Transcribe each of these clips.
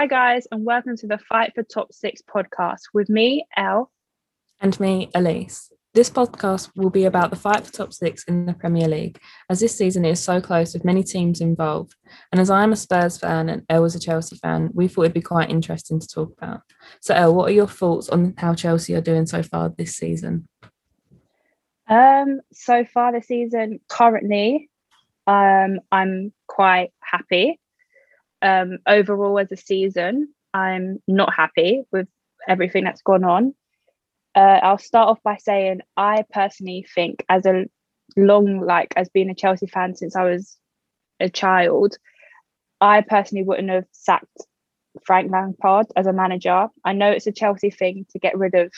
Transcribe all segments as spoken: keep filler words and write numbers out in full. Hi guys, and welcome to the Fight for Top Six podcast with me, Elle. And me, Elise. This podcast will be about the fight for top six in the Premier League, as this season is so close with many teams involved. And as I am a Spurs fan and Elle was a Chelsea fan, we thought it'd be quite interesting to talk about. So Elle, what are your thoughts on how Chelsea are doing so far this season? Um, so far this season, currently, um, I'm quite happy. Um, overall as a season, I'm not happy with everything that's gone on. Uh, I'll start off by saying I personally think as a long, like as being a Chelsea fan since I was a child, I personally wouldn't have sacked Frank Lampard as a manager. I know it's a Chelsea thing to get rid of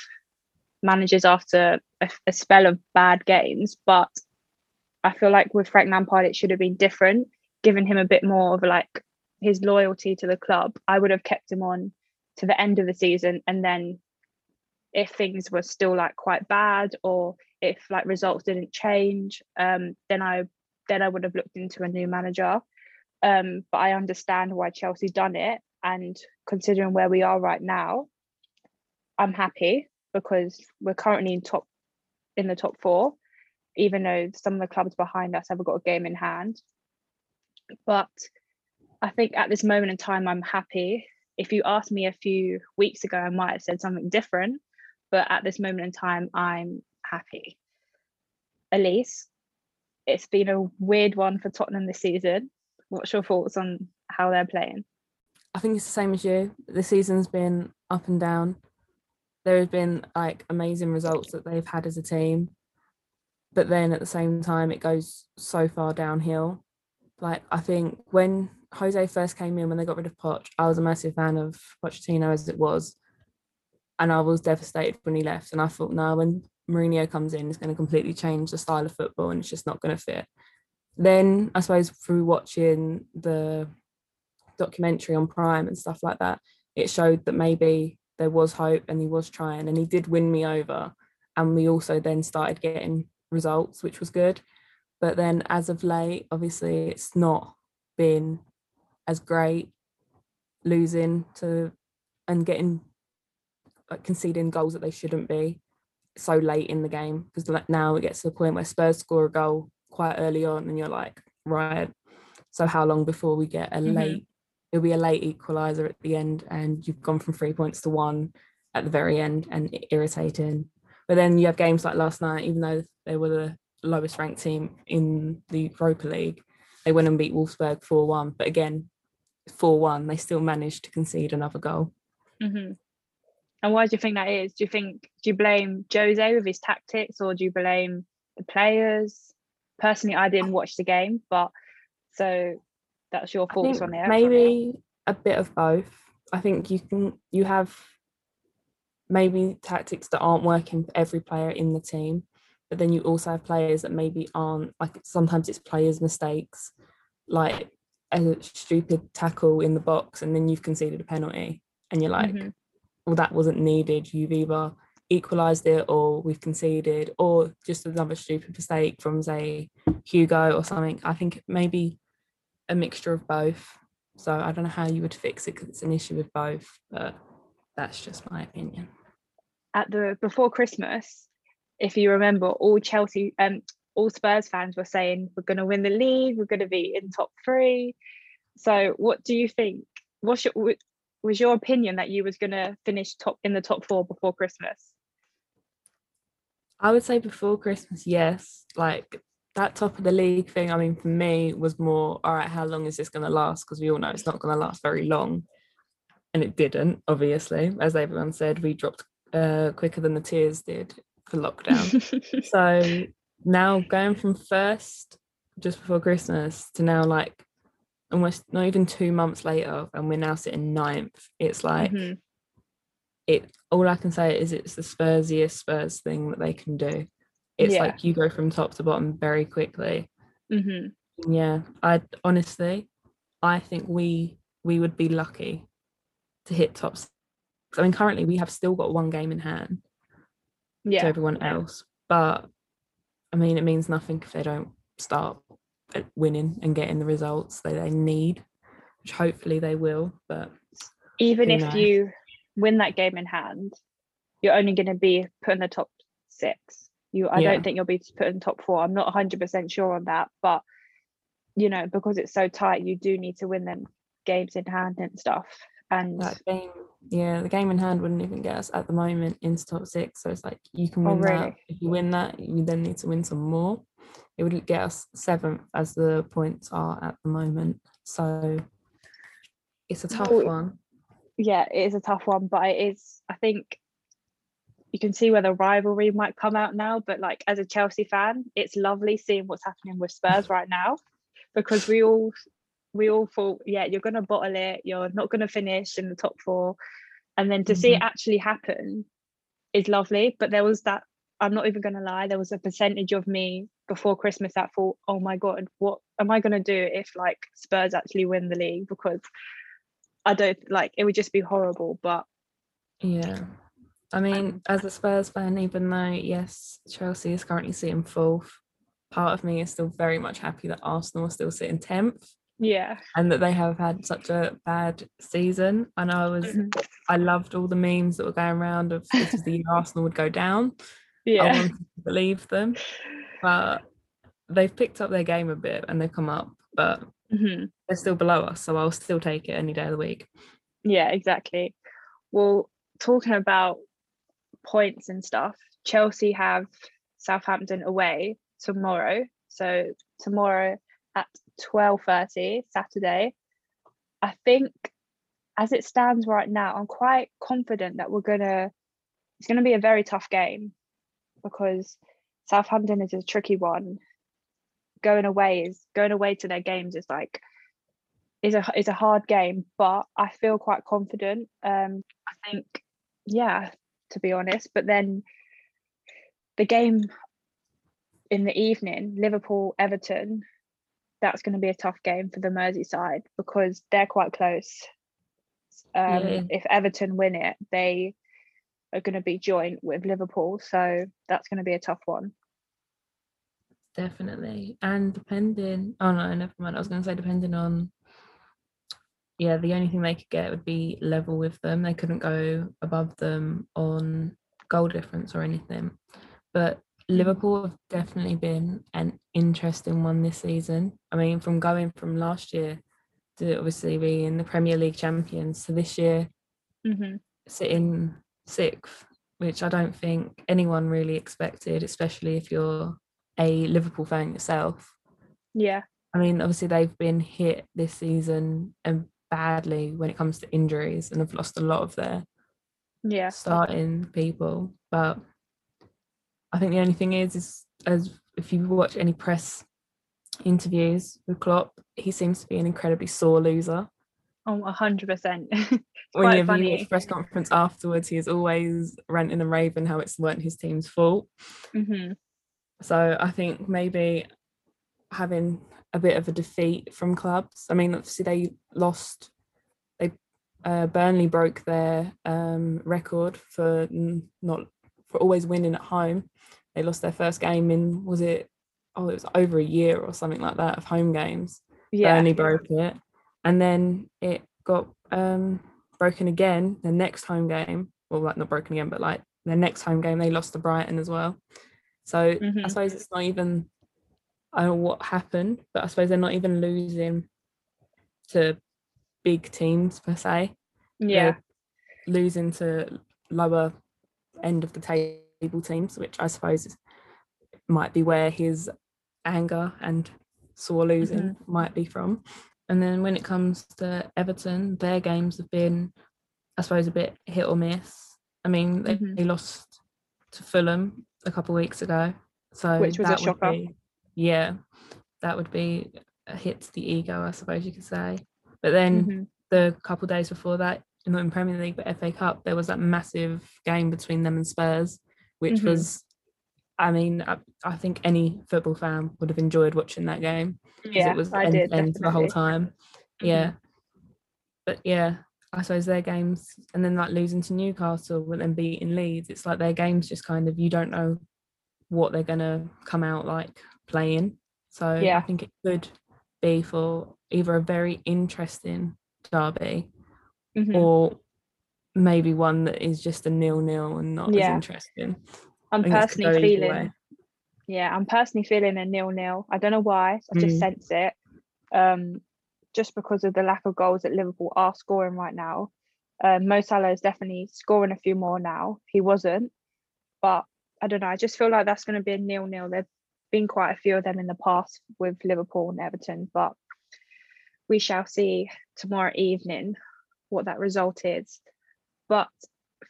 managers after a, a spell of bad games, but I feel like with Frank Lampard, it should have been different, giving him a bit more of like his loyalty to the club. I would have kept him on to the end of the season, and then if things were still like quite bad or if like results didn't change, um, then I then I would have looked into a new manager. Um, but I understand why Chelsea done it, and considering where we are right now, I'm happy because we're currently in top in the top four, even though some of the clubs behind us haven't got a game in hand. But I think at this moment in time, I'm happy. If you asked me a few weeks ago, I might have said something different, but at this moment in time, I'm happy. Elise, it's been a weird one for Tottenham this season. What's your thoughts on how they're playing? I think it's the same as you. The season's been up and down. There have been like amazing results that they've had as a team, but then at the same time, it goes so far downhill. Like, I think when Jose first came in, when they got rid of Poch, I was a massive fan of Pochettino as it was, and I was devastated when he left. And I thought, no, when Mourinho comes in, it's going to completely change the style of football and it's just not going to fit. Then I suppose through watching the documentary on Prime and stuff like that, it showed that maybe there was hope and he was trying, and he did win me over. And we also then started getting results, which was good. But then as of late, obviously it's not been as great, losing to and getting like conceding goals that they shouldn't be so late in the game, because like now it gets to the point where Spurs score a goal quite early on and you're like, right, so how long before we get a mm-hmm. late it'll be a late equalizer at the end, and you've gone from three points to one at the very end, and irritating. But then you have games like last night, even though they were the lowest ranked team in the Europa League, they went and beat Wolfsburg four one, but again, four one, they still managed to concede another goal. Mm-hmm. And why do you think that is? Do you think, do you blame Jose with his tactics, or do you blame the players? Personally, I didn't watch the game, but so that's your thoughts on it. Maybe a bit of both. I think you can, you have maybe tactics that aren't working for every player in the team. But then you also have players that maybe aren't, like sometimes it's players' mistakes, like a stupid tackle in the box and then you've conceded a penalty and you're like, mm-hmm. well, that wasn't needed. You've either equalised it or we've conceded, or just another stupid mistake from, say, Hugo or something. I think maybe a mixture of both. So I don't know how you would fix it because it's an issue with both, but that's just my opinion. At the before Christmas, if you remember, all Chelsea, um, all Spurs fans were saying, we're going to win the league, we're going to be in top three. So what do you think? What's your, was your opinion that you was going to finish top in the top four before Christmas? I would say before Christmas, yes. Like that top of the league thing, I mean, for me was more, all right, how long is this going to last? Because we all know it's not going to last very long. And it didn't, obviously. As everyone said, we dropped uh, quicker than the tears did for lockdown. So now going from first just before Christmas to now, like almost not even two months later, and we're now sitting ninth. It's like mm-hmm. it all I can say is it's the Spursiest Spurs thing that they can do. It's yeah. like you go from top to bottom very quickly. Mm-hmm. Yeah, I honestly I think we we would be lucky to hit top six. I mean, currently we have still got one game in hand. Yeah. To everyone else, but I mean it means nothing if they don't start winning and getting the results that they need, which hopefully they will. But even no. if you win that game in hand, you're only going to be put in the top six. You, I yeah. don't think you'll be put in top four. I'm not one hundred percent sure on that, but you know, because it's so tight, you do need to win them games in hand and stuff. And that game, yeah, the game in hand wouldn't even get us at the moment into top six. So it's like you can win oh, really? that. If you win that, you then need to win some more. It would get us seventh as the points are at the moment. So it's a tough well, one. Yeah, it is a tough one, but it is, I think you can see where the rivalry might come out now. But like as a Chelsea fan, it's lovely seeing what's happening with Spurs right now, because we all we all thought, yeah, you're going to bottle it, you're not going to finish in the top four. And then to mm-hmm. see it actually happen is lovely. But there was that, I'm not even going to lie, there was a percentage of me before Christmas that thought, oh my God, what am I going to do if like Spurs actually win the league? Because I don't, like, it would just be horrible. But yeah, I mean, um, as a Spurs fan, even though, yes, Chelsea is currently sitting fourth, part of me is still very much happy that Arsenal are still sitting tenth. Yeah. And that they have had such a bad season. And I was, mm-hmm. I loved all the memes that were going around of this is the year Arsenal would go down. Yeah. I wanted to believe them. But they've picked up their game a bit and they've come up, but mm-hmm. they're still below us. So I'll still take it any day of the week. Yeah, exactly. Well, talking about points and stuff, Chelsea have Southampton away tomorrow. So tomorrow at twelve thirty Saturday. I think as it stands right now, I'm quite confident that we're gonna it's gonna be a very tough game, because Southampton is a tricky one. Going away is going away to their games is like is a is a hard game, but I feel quite confident. Um I think, yeah, to be honest. But then the game in the evening, Liverpool, Everton, that's going to be a tough game for the Merseyside because they're quite close. Um, yeah. If Everton win it, they are going to be joint with Liverpool. So that's going to be a tough one. Definitely. And depending... Oh, no, never mind. I was going to say depending on... Yeah, the only thing they could get would be level with them. They couldn't go above them on goal difference or anything. But Liverpool have definitely been an interesting one this season. I mean, from going from last year to obviously being the Premier League champions to this year mm-hmm. sitting sixth, which I don't think anyone really expected, especially if you're a Liverpool fan yourself. Yeah. I mean, obviously they've been hit this season and badly when it comes to injuries and have lost a lot of their yeah. starting people. But I think the only thing is, is as if you watch any press interviews with Klopp, he seems to be an incredibly sore loser. Oh, one hundred percent. When you watch press conference afterwards, he is always ranting and raving how it weren't his team's fault. Mm-hmm. So I think maybe having a bit of a defeat from clubs. I mean, obviously they lost. They uh, Burnley broke their um, record for not. For always winning at home. They lost their first game in was it oh it was over a year or something like that of home games. Yeah, Burnley broke it, and then it got um broken again the next home game. Well, like not broken again, but like their next home game they lost to Brighton as well. So mm-hmm. I suppose it's not even I don't know what happened, but I suppose they're not even losing to big teams per se. Yeah, they're losing to lower end of the table teams, which I suppose is, might be where his anger and sore losing mm-hmm. might be from. And then when it comes to Everton, their games have been, I suppose, a bit hit or miss. I mean, they, mm-hmm. they lost to Fulham a couple of weeks ago, so which was a shocker. Be, yeah, that would be a hit to the ego, I suppose you could say. But then mm-hmm. the couple of days before that, not in Premier League but F A Cup, there was that massive game between them and Spurs, which mm-hmm. was, I mean, I, I think any football fan would have enjoyed watching that game. Yeah, it was I end, did, end the whole time. Mm-hmm. Yeah, but yeah, I suppose their games, and then like losing to Newcastle and then beating Leeds, it's like their games just kind of, you don't know what they're gonna come out like playing. So yeah. I think it could be for either a very interesting derby mm-hmm. or maybe one that is just a nil-nil and not yeah. as interesting. I'm personally feeling, yeah, I'm personally feeling a nil-nil. I don't know why. I just mm. sense it. Um, just because of the lack of goals that Liverpool are scoring right now. Uh, Mo Salah is definitely scoring a few more now. He wasn't, but I don't know. I just feel like that's going to be a nil-nil. There've been quite a few of them in the past with Liverpool and Everton, but we shall see tomorrow evening what that result is. But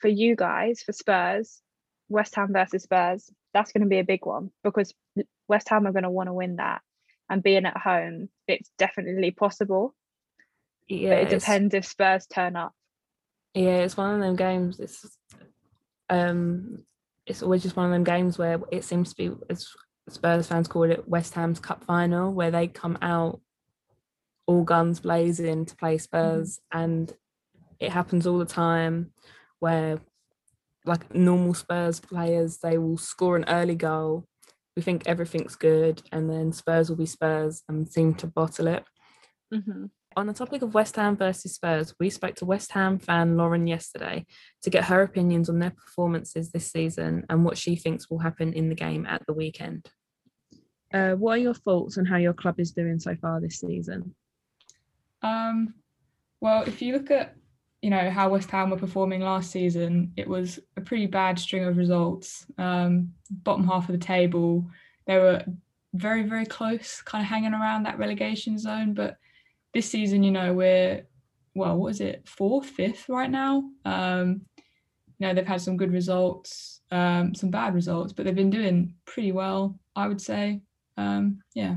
for you guys, for Spurs, West Ham versus Spurs, that's going to be a big one because West Ham are going to want to win that. And being at home, it's definitely possible. Yeah, but it depends if Spurs turn up. Yeah, it's one of them games. It's um, it's always just one of them games where it seems to be, as Spurs fans call it, West Ham's cup final, where they come out all guns blazing to play Spurs, mm-hmm. and it happens all the time where, like, normal Spurs players, they will score an early goal. We think everything's good, and then Spurs will be Spurs and seem to bottle it. Mm-hmm. On the topic of West Ham versus Spurs, we spoke to West Ham fan Lauren yesterday to get her opinions on their performances this season and what she thinks will happen in the game at the weekend. Uh, what are your thoughts on how your club is doing so far this season? Um, well, if you look at, you know, how West Ham were performing last season, it was a pretty bad string of results. Um, bottom half of the table, they were very, very close, kind of hanging around that relegation zone. But this season, you know, we're, well, what is it, fourth, fifth right now? Um, you know, they've had some good results, um, some bad results, but they've been doing pretty well, I would say. Um, yeah.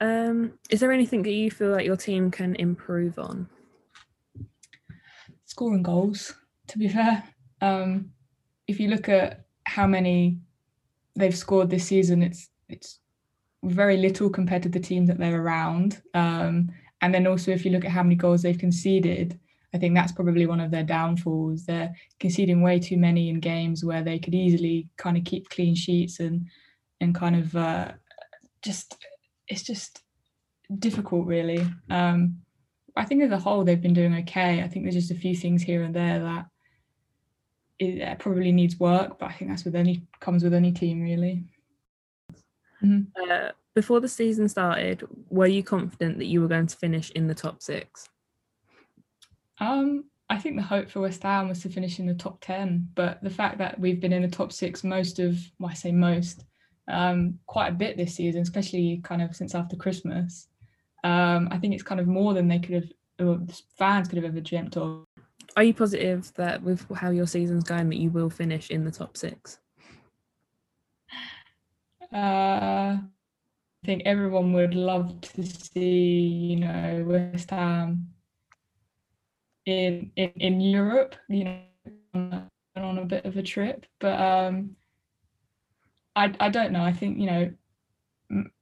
Um, is there anything that you feel like your team can improve on? Scoring goals, to be fair. Um, if you look at how many they've scored this season, it's it's very little compared to the teams that they're around. Um, and then also, if you look at how many goals they've conceded, I think that's probably one of their downfalls. They're conceding way too many in games where they could easily kind of keep clean sheets and and kind of uh, just it's just difficult, really. Um, I think as a whole, they've been doing okay. I think there's just a few things here and there that it uh, probably needs work, but I think that's with any comes with any team, really. Mm-hmm. Uh, before the season started, were you confident that you were going to finish in the top six? Um, I think the hope for West Ham was to finish in the top ten, but the fact that we've been in the top six most of, well, I say most, um, quite a bit this season, especially kind of since after Christmas. Um, I think it's kind of more than they could have, or fans could have ever dreamt of. Are you positive that with how your season's going that you will finish in the top six? Uh, I think everyone would love to see, you know, West Ham in in, in Europe, you know, on, on a bit of a trip. But um, I I don't know. I think, you know,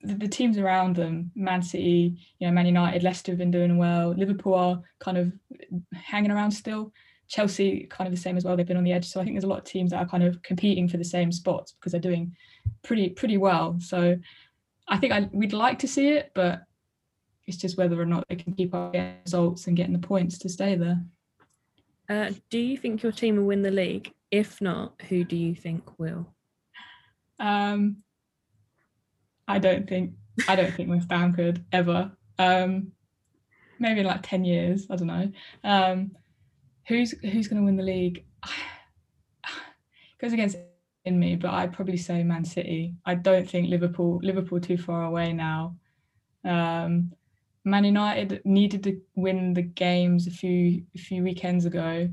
the teams around them, Man City, you know, Man United, Leicester have been doing well. Liverpool are kind of hanging around still. Chelsea, kind of the same as well. They've been on the edge. So I think there's a lot of teams that are kind of competing for the same spots because they're doing pretty pretty well. So I think I, we'd like to see it, but it's just whether or not they can keep up getting results and getting the points to stay there. Uh, do you think your team will win the league? If not, who do you think will? Um. I don't think I don't think West Ham could ever. Um, maybe in like ten years, I don't know. Um, who's who's going to win the league? It goes against in me, but I'd probably say Man City. I don't think Liverpool. Liverpool too far away now. Um, Man United needed to win the games a few a few weekends ago.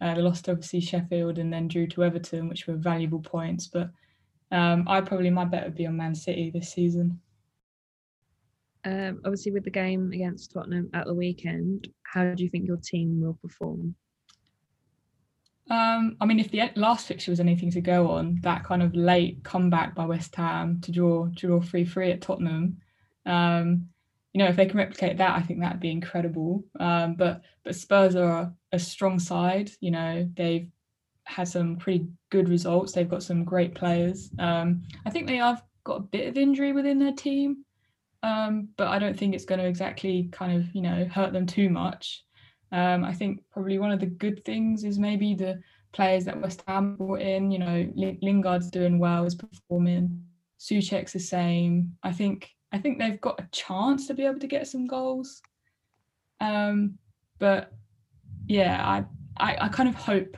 Uh, they lost obviously Sheffield and then drew to Everton, which were valuable points, but. Um, I probably, my bet would be on Man City this season. Um, obviously, with the game against Tottenham at the weekend, how do you think your team will perform? Um, I mean, if the last fixture was anything to go on, that kind of late comeback by West Ham to draw draw three three at Tottenham, um, you know, if they can replicate that, I think that'd be incredible. Um, but but Spurs are a, a strong side. You know, they've had some pretty good results. They've got some great players. Um, I think they have got a bit of injury within their team. um, but I don't think it's going to exactly kind of, you know, hurt them too much. Um, I think probably one of the good things is maybe the players that West Ham brought in, you know, Lingard's doing well, is performing. Suchek's the same. I think I think they've got a chance to be able to get some goals. Um, but yeah, I, I, I kind of hope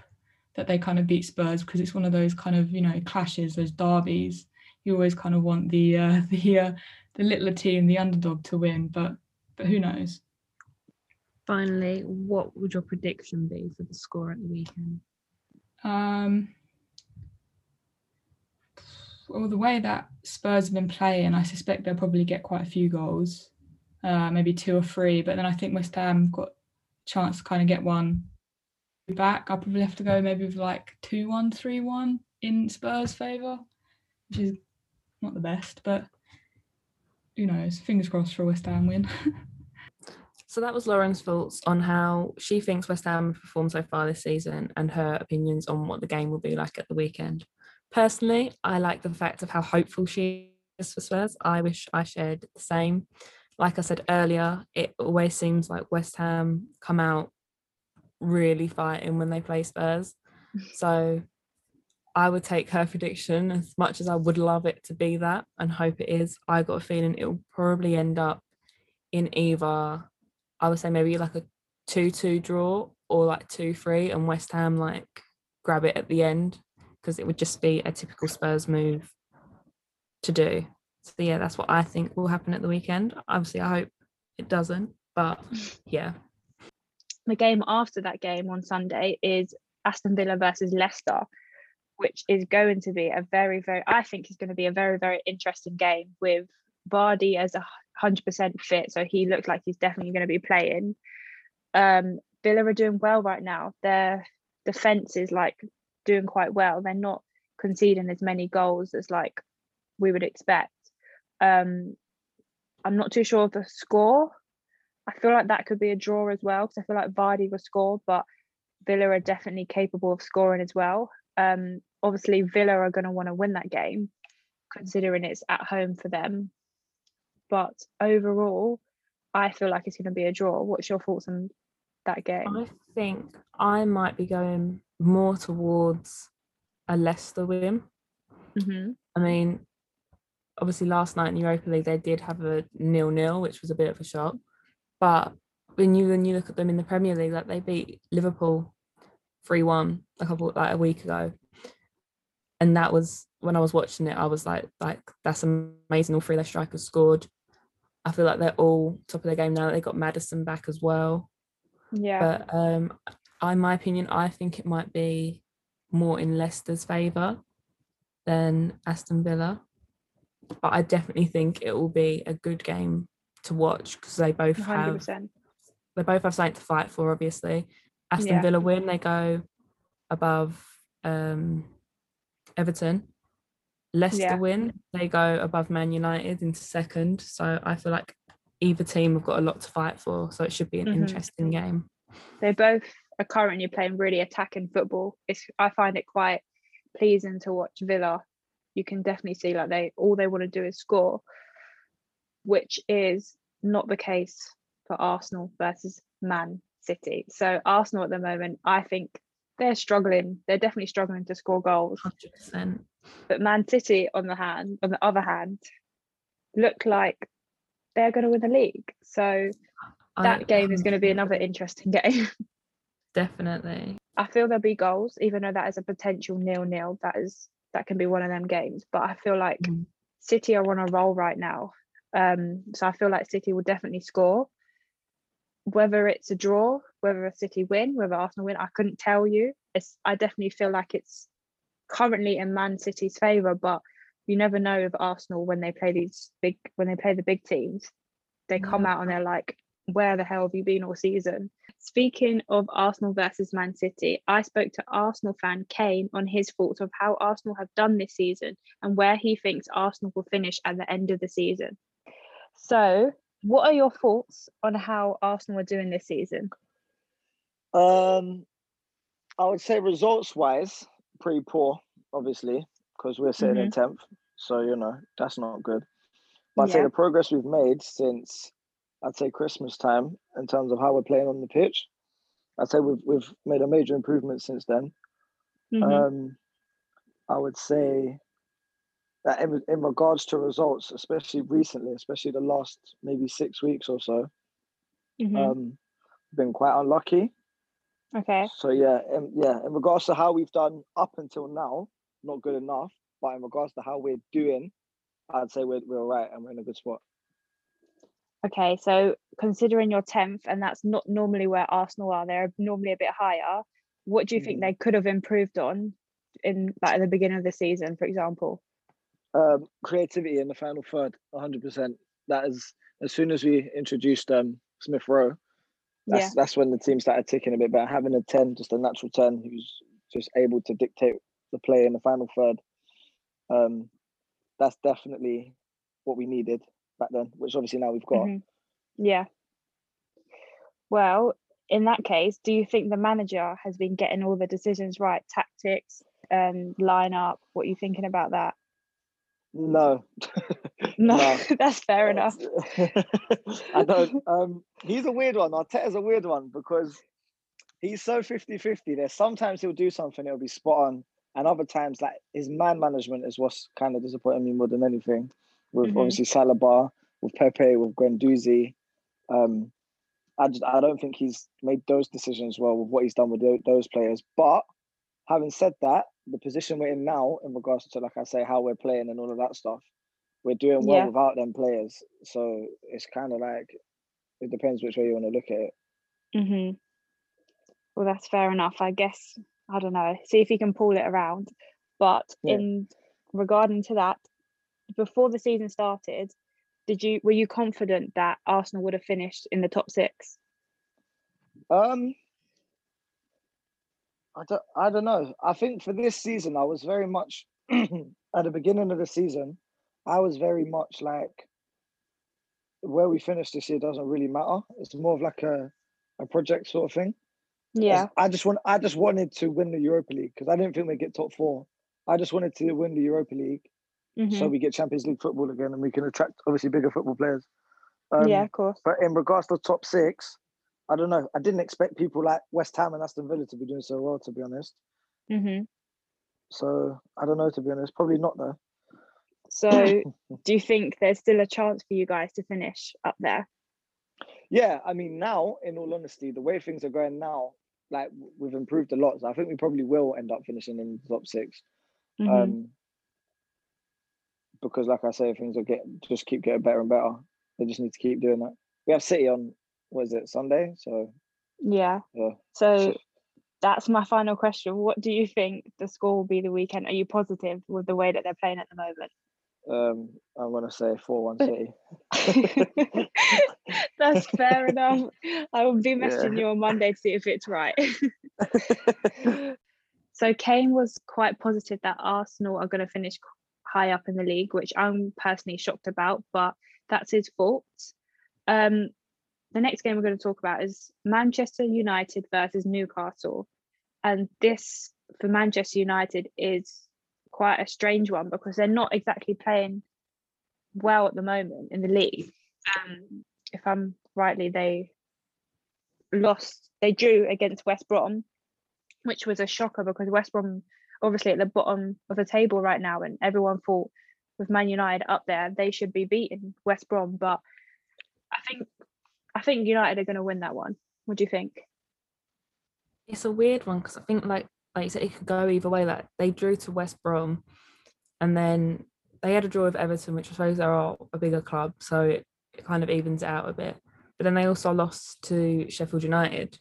that they kind of beat Spurs, because it's one of those kind of, you know, clashes, those derbies. You always kind of want the uh, the uh, the littler team, the underdog, to win, but but who knows? Finally, what would your prediction be for the score at the weekend? Um, well, the way that Spurs have been playing, I suspect they'll probably get quite a few goals, uh, maybe two or three. But then I think West Ham got a chance to kind of get one back. I'll probably have to go maybe with like two one, three one in Spurs' favour, which is not the best, but who knows? Fingers crossed for a West Ham win. So that was Lauren's thoughts on how she thinks West Ham have performed so far this season and her opinions on what the game will be like at the weekend. Personally, I like the fact of how hopeful she is for Spurs. I wish I shared the same. Like I said earlier, it always seems like West Ham come out really fighting when they play Spurs. So I would take her prediction, as much as I would love it to be that and hope it is. I got a feeling it will probably end up in either, I would say maybe like a two two draw or like two three, and West Ham like grab it at the end, because it would just be a typical Spurs move to do. So yeah, that's what I think will happen at the weekend. Obviously, I hope it doesn't, but yeah. The game after that game on Sunday is Aston Villa versus Leicester, which is going to be a very, very, I think is going to be a very, very interesting game with Vardy as a one hundred percent fit, so he looks like he's definitely going to be playing. um Villa are doing well right now. Their defense is like doing quite well. They're not conceding as many goals as like we would expect. um I'm not too sure of the score. I feel like that could be a draw as well, because I feel like Vardy will score, but Villa are definitely capable of scoring as well. Um obviously Villa are going to want to win that game, considering it's at home for them. But overall, I feel like it's going to be a draw. What's your thoughts on that game? I think I might be going more towards a Leicester win. Mm-hmm. I mean, obviously last night in Europa League, they did have a nil-nil, which was a bit of a shock. But when you when you look at them in the Premier League, like they beat Liverpool three one a couple like a week ago. And that was, when I was watching it, I was like, like that's amazing. All three of their strikers scored. I feel like they're all top of their game now that they got Maddison back as well. Yeah. But um, in my opinion, I think it might be more in Leicester's favour than Aston Villa. But I definitely think it will be a good game to watch, because they both one hundred percent. have they both have something to fight for. Obviously, Aston yeah. Villa win, they go above um, Everton. Leicester yeah. win, they go above Man United into second. So I feel like either team have got a lot to fight for, so it should be an mm-hmm. interesting game. They both are currently playing really attacking football. It's, I find it quite pleasing to watch Villa. You can definitely see like they all they want to do is score, which is not the case for Arsenal versus Man City. So Arsenal at the moment, I think they're struggling. They're definitely struggling to score goals. one hundred percent. But Man City, on the hand, on the other hand, look like they're going to win the league. So that I, game is going to be another interesting game. Definitely. I feel there'll be goals, even though that is a potential nil-nil. That is that can be one of them games. But I feel like mm. City are on a roll right now. Um, so I feel like City will definitely score. Whether it's a draw, whether a City win, whether Arsenal win, I couldn't tell you. It's, I definitely feel like it's currently in Man City's favour, but you never know with Arsenal when they play these big, when they play the big teams, they come out and they're like, where the hell have you been all season? Speaking of Arsenal versus Man City, I spoke to Arsenal fan Kane on his thoughts of how Arsenal have done this season and where he thinks Arsenal will finish at the end of the season. So what are your thoughts on how Arsenal are doing this season? Um, I would say results-wise, pretty poor, obviously, because we're sitting mm-hmm. in tenth. So, you know, that's not good. But I'd yeah. say the progress we've made since, I'd say, Christmas time in terms of how we're playing on the pitch, I'd say we've we've made a major improvement since then. Mm-hmm. Um, I would say that in, in regards to results, especially recently, especially the last maybe six weeks or so, mm-hmm. um, been quite unlucky. Okay. So yeah, in, yeah. in regards to how we've done up until now, not good enough. But in regards to how we're doing, I'd say we're we're all right and we're in a good spot. Okay, so considering you're tenth, and that's not normally where Arsenal are, they're normally a bit higher. What do you think mm. they could have improved on in like at the beginning of the season, for example? Um, creativity in the final third, one hundred percent. That is, as soon as we introduced um, Smith Rowe, that's yeah. that's when the team started ticking a bit better. Having a ten, just a natural ten, who's just able to dictate the play in the final third. Um, that's definitely what we needed back then, which obviously now we've got. Mm-hmm. Yeah. Well, in that case, do you think the manager has been getting all the decisions right? Tactics, um, line up, what are you thinking about that? No. no, no, that's fair enough. I don't. Um, he's a weird one. Arteta's a weird one because he's so fifty-fifty there. Sometimes he'll do something, it'll be spot on. And other times, like, his man management is what's kind of disappointing me more than anything. With mm-hmm. obviously Saliba, with Pepe, with Guendouzi. Um, I, just, I don't think he's made those decisions well with what he's done with the, those players. But having said that, the position we're in now in regards to, like I say, how we're playing and all of that stuff, we're doing well yeah. without them players. So it's kind of like, it depends which way you want to look at it. Mm-hmm. Well, that's fair enough, I guess. I don't know, see if he can pull it around. But yeah. in regarding to that, before the season started, did you were you confident that Arsenal would have finished in the top six? Um, I don't, I don't know. I think for this season, I was very much, at the beginning of the season, I was very much like, where we finish this year doesn't really matter. It's more of like a, a project sort of thing. Yeah, I just want. I just wanted to win the Europa League because I didn't think we'd get top four. I just wanted to win the Europa League, mm-hmm. so we get Champions League football again, and we can attract obviously bigger football players. Um, yeah, of course. But in regards to top six, I don't know. I didn't expect people like West Ham and Aston Villa to be doing so well, to be honest. Mm-hmm. So I don't know, to be honest. Probably not though. So, do you think there's still a chance for you guys to finish up there? Yeah, I mean, now, in all honesty, the way things are going now. Like, we've improved a lot, so I think we probably will end up finishing in the top six, mm-hmm. um, because, like I say, things will get just keep getting better and better. They just need to keep doing that. We have City on what is it Sunday, so yeah. yeah. So that's my final question. What do you think the score will be the weekend? Are you positive with the way that they're playing at the moment? Um, I'm going to say four one City. That's fair enough. I will be messaging yeah. you on Monday to see if it's right. So Kane was quite positive that Arsenal are going to finish high up in the league, which I'm personally shocked about, but that's his fault. Um, the next game we're going to talk about is Manchester United versus Newcastle. And this, for Manchester United, is quite a strange one because they're not exactly playing well at the moment in the league. Um, if I'm rightly, they lost, they drew against West Brom, which was a shocker because West Brom, obviously at the bottom of the table right now, and everyone thought with Man United up there, they should be beating West Brom. But I think, I think United are going to win that one. What do you think? It's a weird one because I think like, Like you said, it could go either way. Like they drew to West Brom, and then they had a draw with Everton, which I suppose they are a bigger club, so it, it kind of evens it out a bit. But then they also lost to Sheffield United,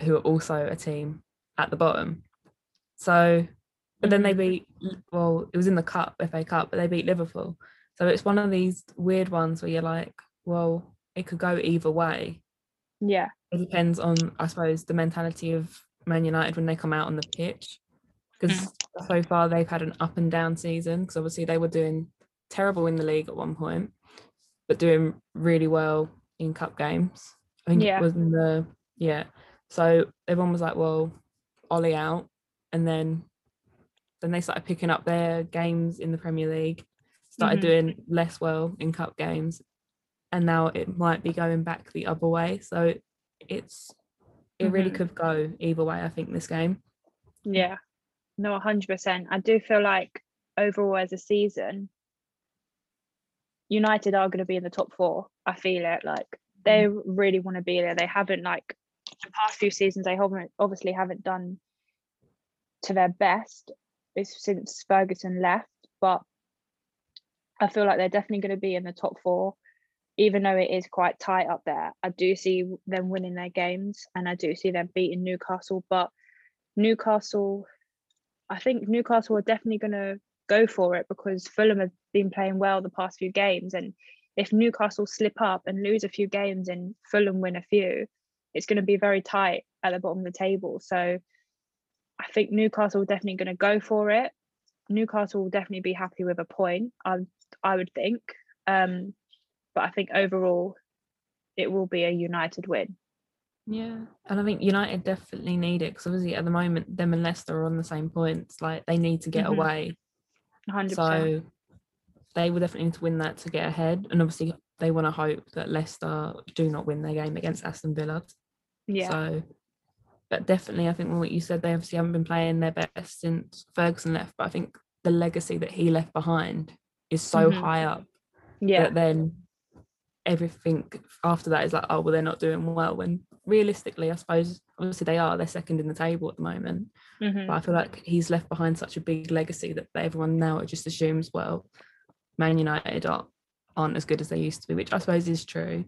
who are also a team at the bottom. So, but then they beat. Well, it was in the cup, F A Cup, but they beat Liverpool. So it's one of these weird ones where you're like, well, it could go either way. Yeah, it depends on, I suppose, the mentality of Man United when they come out on the pitch, because mm. so far they've had an up and down season, because obviously they were doing terrible in the league at one point but doing really well in cup games. I think yeah. it was in the yeah so everyone was like, well, Ollie out, and then then they started picking up their games in the Premier League, started mm-hmm. doing less well in cup games, and now it might be going back the other way. So it's it mm-hmm. really could go either way, I think, this game. Yeah, no, one hundred percent. I do feel like overall as a season, United are going to be in the top four. I feel it. Like, they really want to be there. They haven't, like, the past few seasons, they haven't obviously haven't done to their best. It's since Ferguson left, but I feel like they're definitely going to be in the top four, even though it is quite tight up there. I do see them winning their games, and I do see them beating Newcastle, but Newcastle, I think Newcastle are definitely going to go for it because Fulham have been playing well the past few games, and if Newcastle slip up and lose a few games and Fulham win a few, it's going to be very tight at the bottom of the table. So I think Newcastle are definitely going to go for it. Newcastle will definitely be happy with a point, I, I would think. Um, but I think overall, it will be a United win. Yeah, and I think United definitely need it because obviously at the moment, them and Leicester are on the same points. Like, they need to get mm-hmm. away. one hundred percent. So they will definitely need to win that to get ahead. And obviously, they want to hope that Leicester do not win their game against Aston Villa. Yeah. So, but definitely, I think what you said, they obviously haven't been playing their best since Ferguson left. But I think the legacy that he left behind is so mm-hmm. high up yeah. that then everything after that is like, oh, well, they're not doing well. When realistically, I suppose, obviously they are. They're second in the table at the moment. Mm-hmm. But I feel like he's left behind such a big legacy that everyone now just assumes, well, Man United are, aren't as good as they used to be, which I suppose is true.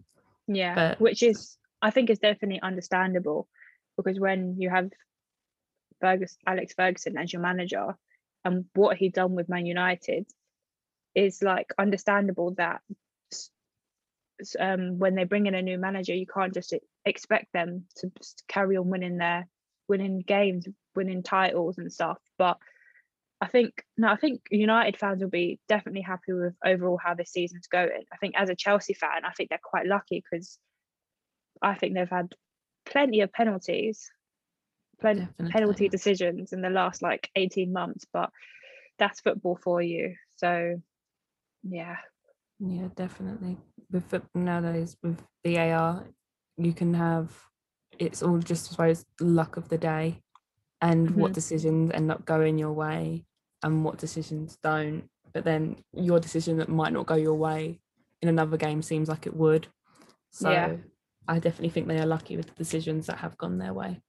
Yeah, but which is, I think is definitely understandable because when you have Fergus, Alex Ferguson as your manager and what he done with Man United is like understandable that um, when they bring in a new manager, you can't just expect them to just carry on winning their winning games, winning titles and stuff. But I think no, I think United fans will be definitely happy with overall how this season's going. I think as a Chelsea fan, I think they're quite lucky because I think they've had plenty of penalties, plenty definitely. penalty decisions in the last like eighteen months, but that's football for you. So yeah. Yeah, definitely. With football nowadays, with V A R, you can have, it's all just, I suppose, luck of the day. And mm-hmm. what decisions end up going your way and what decisions don't. But then your decision that might not go your way in another game seems like it would. So yeah. I definitely think they are lucky with the decisions that have gone their way.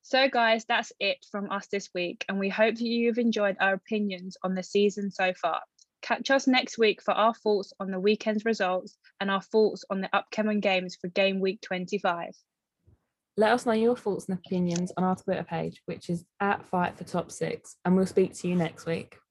So guys, that's it from us this week. And we hope that you've enjoyed our opinions on the season so far. Catch us next week for our thoughts on the weekend's results and our thoughts on the upcoming games for game week twenty-five. Let us know your thoughts and opinions on our Twitter page, which is at Fight for Top Six, and we'll speak to you next week.